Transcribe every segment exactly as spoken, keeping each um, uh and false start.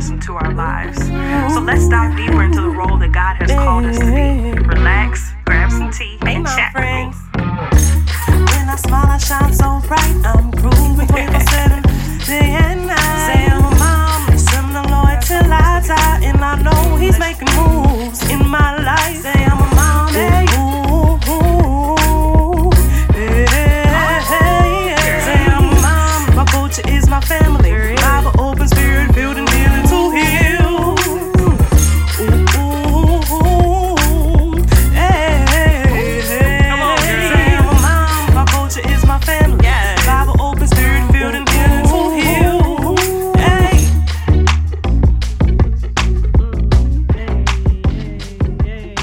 purpose into our lives. So let's dive deeper into the role that God has called us to be. Relax, grab some tea, and chat friends. When I smile, I shine so bright. I'm grooving twenty-four seven, day and night. Say I'm a mom, serve the Lord till I die, and I know He's making moves in my life. Say I'm a mom, hey. My family, Bible, open spirit, building, dealing to heal. Ooh, ooh, ooh, hey, hey, hey. Come on, girl. Say I'm a mom. My culture is my family. Yes. Bible, open spirit, building, dealing to heal. Hey.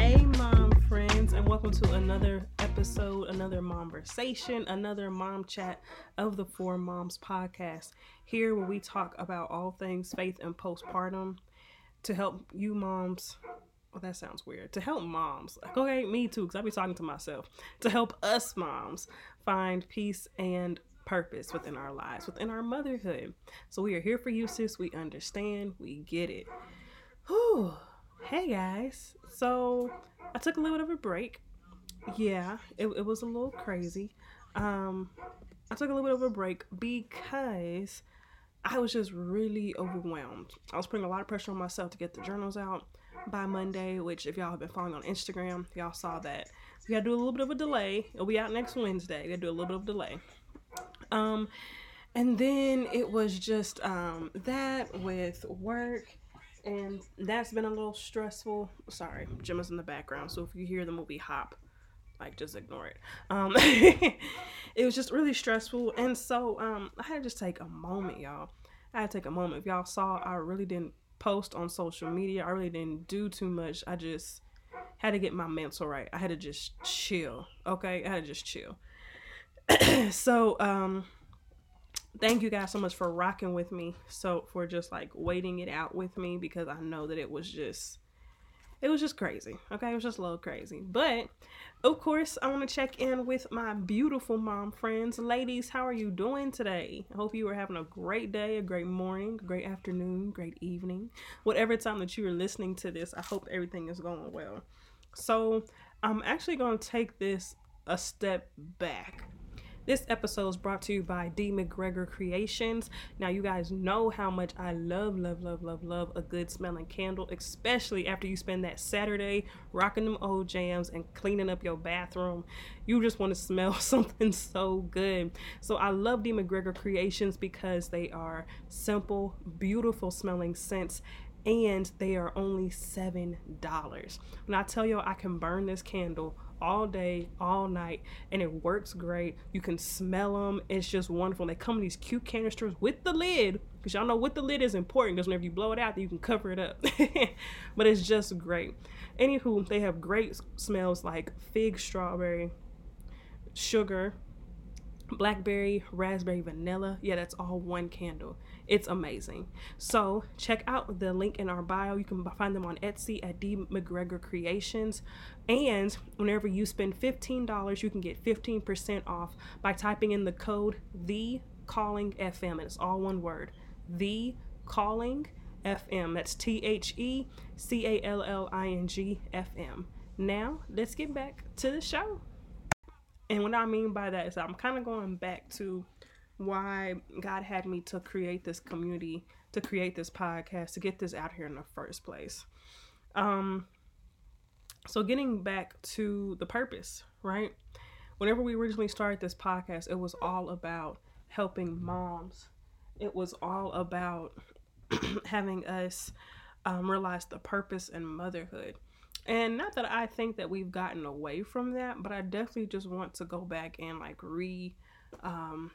Hey, mom friends, and welcome to another episode, another momversation, another mom chat of the Four Moms podcast, here where we talk about all things faith and postpartum to help you moms. Well, that sounds weird. To help moms, okay, me too, because I be talking to myself. To help us moms find peace and purpose within our lives, within our motherhood. So we are here for you, sis. We understand. We get it. Whew. Hey guys. So I took a little bit of a break. Yeah, it, it was a little crazy. Um, I took a little bit of a break because I was just really overwhelmed. I was putting a lot of pressure on myself to get the journals out by Monday, which if y'all have been following on Instagram, y'all saw that. We gotta do a little bit of a delay. It'll be out next Wednesday. We gotta do a little bit of a delay. Um, and then it was just um, that with work. And that's been a little stressful. Sorry, Jim is in the background, so if you hear the movie Hop, like, just ignore it. Um, it was just really stressful, and so um, I had to just take a moment, y'all. I had to take a moment. If y'all saw, I really didn't post on social media. I really didn't do too much. I just had to get my mental right. I had to just chill, okay? I had to just chill. so, um... Thank you guys so much for rocking with me. So for just like waiting it out with me, because I know that it was just, it was just crazy. Okay. It was just a little crazy, but of course I want to check in with my beautiful mom friends. Ladies, how are you doing today? I hope you are having a great day, a great morning, a great afternoon, great evening, whatever time that you are listening to this. I hope everything is going well. So I'm actually going to take this a step back. This episode is brought to you by D. McGregor Creations. Now, you guys know how much I love, love, love, love, love a good smelling candle, especially after you spend that Saturday rocking them old jams and cleaning up your bathroom. You just want to smell something so good. So I love D. McGregor Creations because they are simple, beautiful smelling scents, and they are only seven dollars. When I tell you I can burn this candle all day, all night, and it works great. You can smell them. It's just wonderful. They come in these cute canisters with the lid, because y'all know what the lid is important, because whenever you blow it out, then you can cover it up. But it's just great. Anywho, they have great smells like fig, strawberry, sugar, blackberry, raspberry, vanilla. Yeah, that's all one candle. It's amazing. So check out the link in our bio. You can find them on Etsy at D. McGregor Creations. And whenever you spend fifteen dollars, you can get fifteen percent off by typing in the code THECALLINGFM. And it's all one word, THECALLINGFM. That's T H E C A L L I N G F M. Now let's get back to the show. And what I mean by that is I'm kind of going back to why God had me to create this community, to create this podcast, to get this out here in the first place. Um, so getting back to the purpose, right? Whenever we originally started this podcast, it was all about helping moms. It was all about having us um, realize the purpose in motherhood. And not that I think that we've gotten away from that, but I definitely just want to go back and like re, um,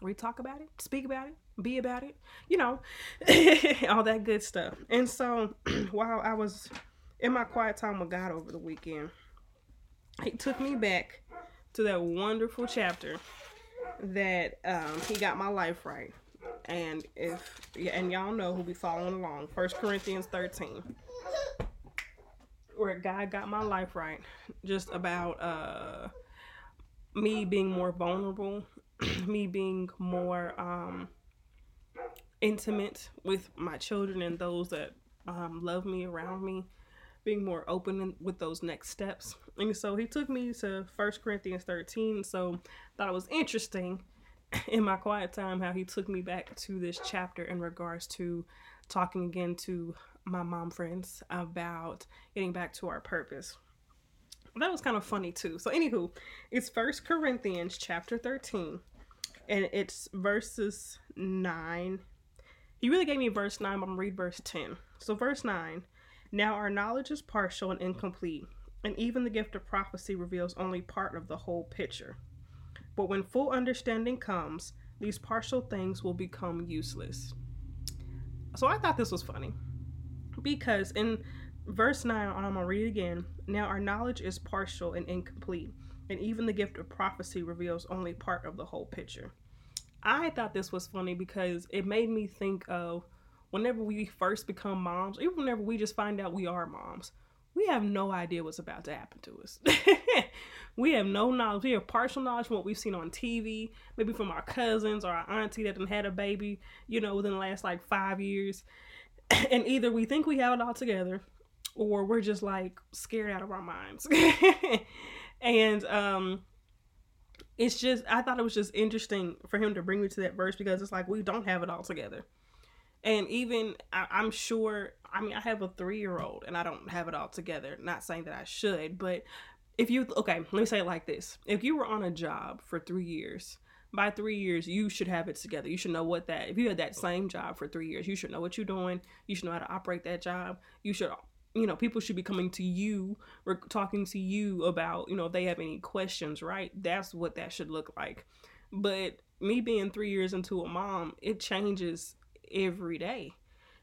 re-talk about it, speak about it, be about it, you know, all that good stuff. And so while I was in my quiet time with God over the weekend, He took me back to that wonderful chapter that um, He got my life right. And if and y'all know who be following along, First Corinthians thirteen. Where God got my life right, just about uh, me being more vulnerable, me being more um, intimate with my children and those that um, love me, around me, being more open in, with those next steps. And so he took me to First Corinthians thirteen. So thought it was interesting in my quiet time how he took me back to this chapter in regards to talking again to my mom friends about getting back to our purpose. That was kind of funny too. So anywho, it's First Corinthians chapter thirteen and it's verses nine. He really gave me verse nine, but I'm going to read verse ten. So verse nine, now our knowledge is partial and incomplete, and even the gift of prophecy reveals only part of the whole picture. But when full understanding comes, these partial things will become useless. So I thought this was funny because in verse nine, I'm going to read it again. Now our knowledge is partial and incomplete, and even the gift of prophecy reveals only part of the whole picture. I thought this was funny because it made me think of whenever we first become moms, even whenever we just find out we are moms, we have no idea what's about to happen to us. We have no knowledge. We have partial knowledge from what we've seen on T V, maybe from our cousins or our auntie that done had a baby, you know, within the last like five years. And either we think we have it all together or we're just like scared out of our minds. And, um, it's just, I thought it was just interesting for him to bring me to that verse because it's like, we don't have it all together. And even I, I'm sure, I mean, I have a three-year-old and I don't have it all together. Not saying that I should, but if you, okay, let me say it like this. If you were on a job for three years, by three years, you should have it together. You should know what that, if you had that same job for three years, you should know what you're doing. You should know how to operate that job. You should You know, people should be coming to you or talking to you about, you know, if they have any questions, right? That's what that should look like. But me being three years into a mom, it changes every day.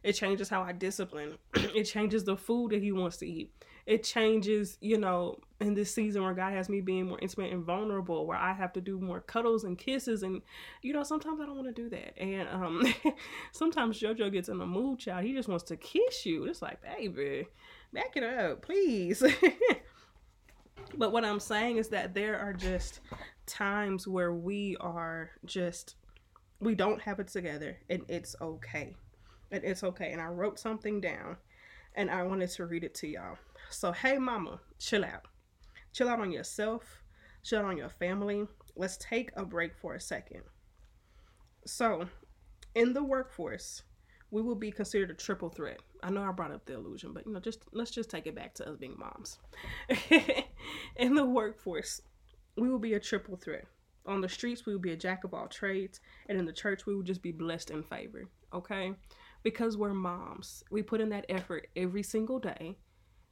It changes how I discipline. It changes the food that he wants to eat. It changes, you know, in this season where God has me being more intimate and vulnerable, where I have to do more cuddles and kisses. And, you know, sometimes I don't want to do that. And um, sometimes JoJo gets in a mood, child. He just wants to kiss you. It's like, baby, back it up, please. But what I'm saying is that there are just times where we are just, we don't have it together, and it's okay. And it's okay. And I wrote something down and I wanted to read it to y'all. So, hey, mama, chill out. Chill out on yourself. Chill out on your family. Let's take a break for a second. So, in the workforce, we will be considered a triple threat. I know I brought up the illusion, but, you know, just let's just take it back to us being moms. In the workforce, we will be a triple threat. On the streets, we will be a jack of all trades. And in the church, we will just be blessed and favored. Okay? Because we're moms. We put in that effort every single day.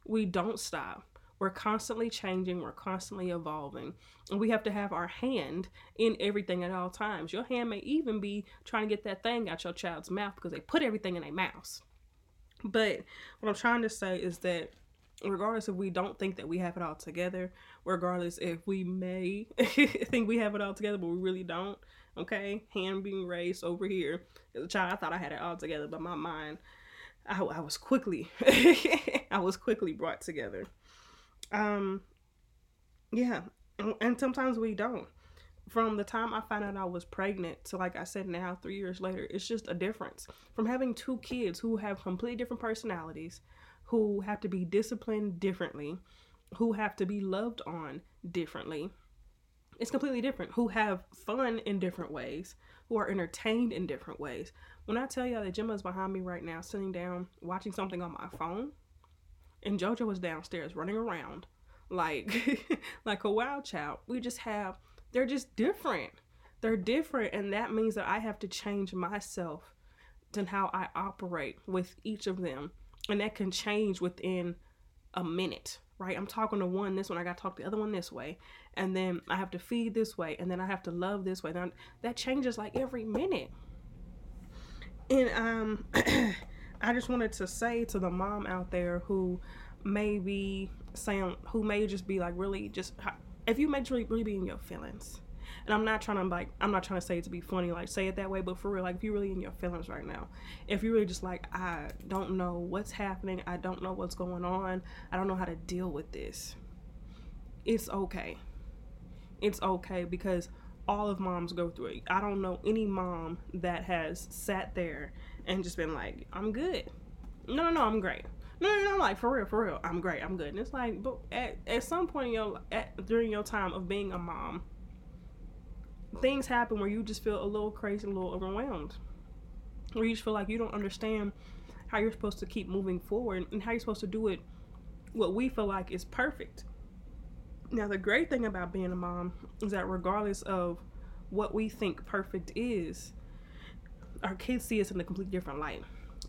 We don't stop. We're constantly changing. We're constantly evolving. And we have to have our hand in everything at all times. Your hand may even be trying to get that thing out your child's mouth because they put everything in their mouths. But what I'm trying to say is that regardless if we don't think that we have it all together, regardless if we may think we have it all together, but we really don't, okay? Hand being raised over here. As a child, I thought I had it all together, but my mind, I, I was quickly, I was quickly brought together. Um, yeah. And, and sometimes we don't. From the time I found out I was pregnant to, like I said, now three years later, it's just a difference from having two kids who have completely different personalities, who have to be disciplined differently, who have to be loved on differently. It's completely different. Who have fun in different ways, who are entertained in different ways. When I tell y'all that Gemma's behind me right now, sitting down, watching something on my phone, and JoJo was downstairs running around like, like a wild child. We just have, they're just different. They're different. And that means that I have to change myself and how I operate with each of them. And that can change within a minute. Right? I'm talking to one this one. I got to talk to the other one this way. And then I have to feed this way. And then I have to love this way. Now, that changes like every minute. And um, I just wanted to say to the mom out there who may be saying, who may just be like really just, if you may really, really be in your feelings. And I'm not trying to like, I'm not trying to say it to be funny, like say it that way, but for real, like if you're really in your feelings right now, if you're really just like, I don't know what's happening. I don't know what's going on. I don't know how to deal with this. It's okay. It's okay because all of moms go through it. I don't know any mom that has sat there and just been like, I'm good. No, no, no, I'm great. No, no, no, like, for real, for real, I'm great, I'm good. And it's like, but at, at some point in your, at, during your time of being a mom, things happen where you just feel a little crazy, a little overwhelmed, where you just feel like you don't understand how you're supposed to keep moving forward and how you're supposed to do it, what we feel like is perfect. Now, the great thing about being a mom is that regardless of what we think perfect is, our kids see us in a completely different light.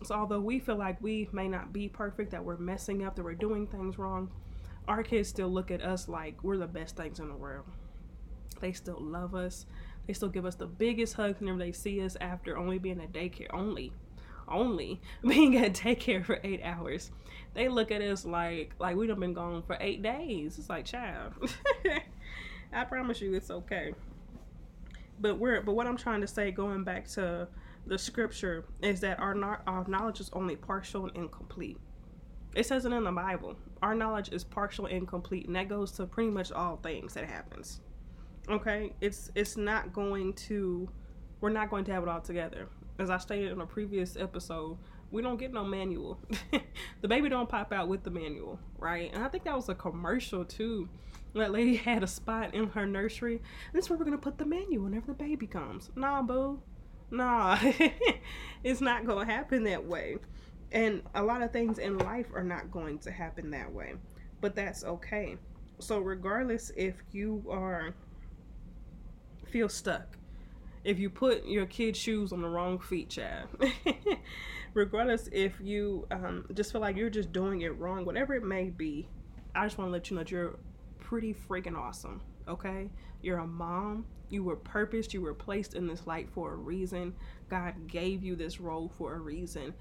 So although we feel like we may not be perfect, that we're messing up, that we're doing things wrong, our kids still look at us like we're the best things in the world. They still love us. They still give us the biggest hugs whenever they see us after only being at daycare, only, only being at daycare for eight hours. They look at us like, like we done been gone for eight days. It's like, child, I promise you it's okay. But we're, but what I'm trying to say, going back to the scripture, is that our, no- our knowledge is only partial and incomplete. It says it in the Bible. Our knowledge is partial and incomplete, and that goes to pretty much all things that happens. Okay? It's it's not going to, we're not going to have it all together. As I stated in a previous episode, we don't get no manual. The baby don't pop out with the manual, right? And I think that was a commercial, too. That lady had a spot in her nursery. This is where we're going to put the manual whenever the baby comes. Nah, boo. Nah, it's not going to happen that way. And a lot of things in life are not going to happen that way. But that's okay. So regardless if you are, feel stuck, if you put your kid's shoes on the wrong feet, child, regardless if you um, just feel like you're just doing it wrong, whatever it may be, I just want to let you know that you're pretty freaking awesome. Okay? You're a mom. You were purposed. You were placed in this light for a reason. God gave you this role for a reason.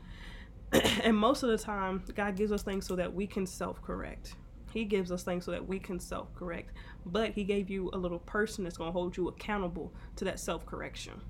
And most of the time, God gives us things so that we can self-correct. He gives us things so that we can self-correct. But he gave you a little person that's going to hold you accountable to that self-correction.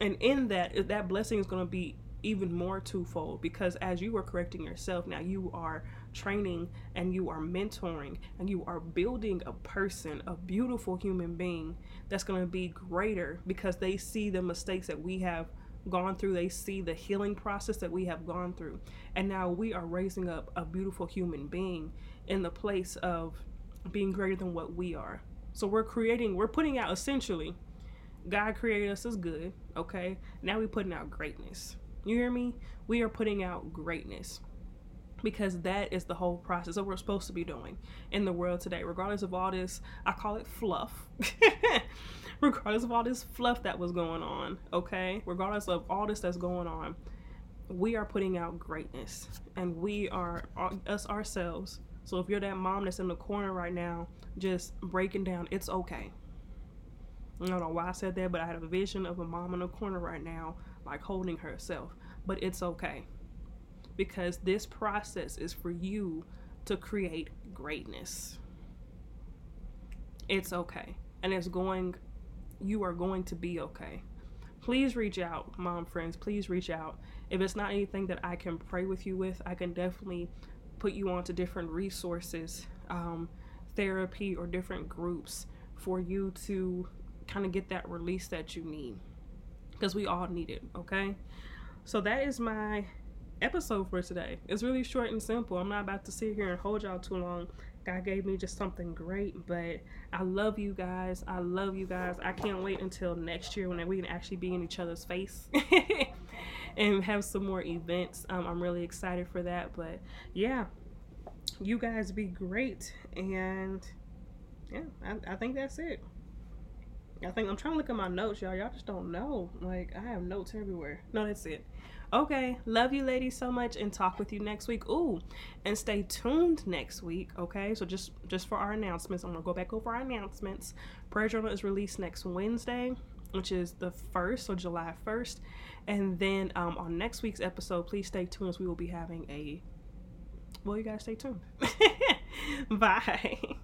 And in that, that blessing is going to be even more twofold, because as you are correcting yourself, now you are training and you are mentoring and you are building a person, a beautiful human being that's going to be greater because they see the mistakes that we have gone through. They see the healing process that we have gone through. And now we are raising up a beautiful human being in the place of being greater than what we are. So we're creating, we're putting out essentially, God created us as good, okay? Now we're putting out greatness. You hear me? We are putting out greatness because that is the whole process that we're supposed to be doing in the world today. Regardless of all this, I call it fluff. Regardless of all this fluff that was going on, okay? Regardless of all this that's going on, we are putting out greatness and we are us ourselves. So if you're that mom that's in the corner right now, just breaking down, it's okay. I don't know why I said that, but I had a vision of a mom in the corner right now, like holding herself, but it's okay because this process is for you to create greatness. It's okay. And it's going, you are going to be okay. Please reach out, mom friends, please reach out. If it's not anything that I can pray with you with, I can definitely put you onto different resources, um, therapy or different groups for you to kind of get that release that you need. Because we all need it, okay? So that is my episode for today. It's really short and simple. I'm not about to sit here and hold y'all too long. God gave me just something great, but I love you guys. I love you guys. I can't wait until next year when we can actually be in each other's face and have some more events. Um, I'm really excited for that, but yeah, you guys be great. And yeah, I, I think that's it. I think I'm trying to look at my notes, y'all. Y'all just don't know. Like, I have notes everywhere. No, that's it. Okay. Love you ladies so much and talk with you next week. Ooh, and stay tuned next week. Okay. So just, just for our announcements, I'm going to go back over our announcements. Prayer Journal is released next Wednesday, which is the first, so July first. And then um, on next week's episode, please stay tuned as we will be having a, well, you guys stay tuned. Bye.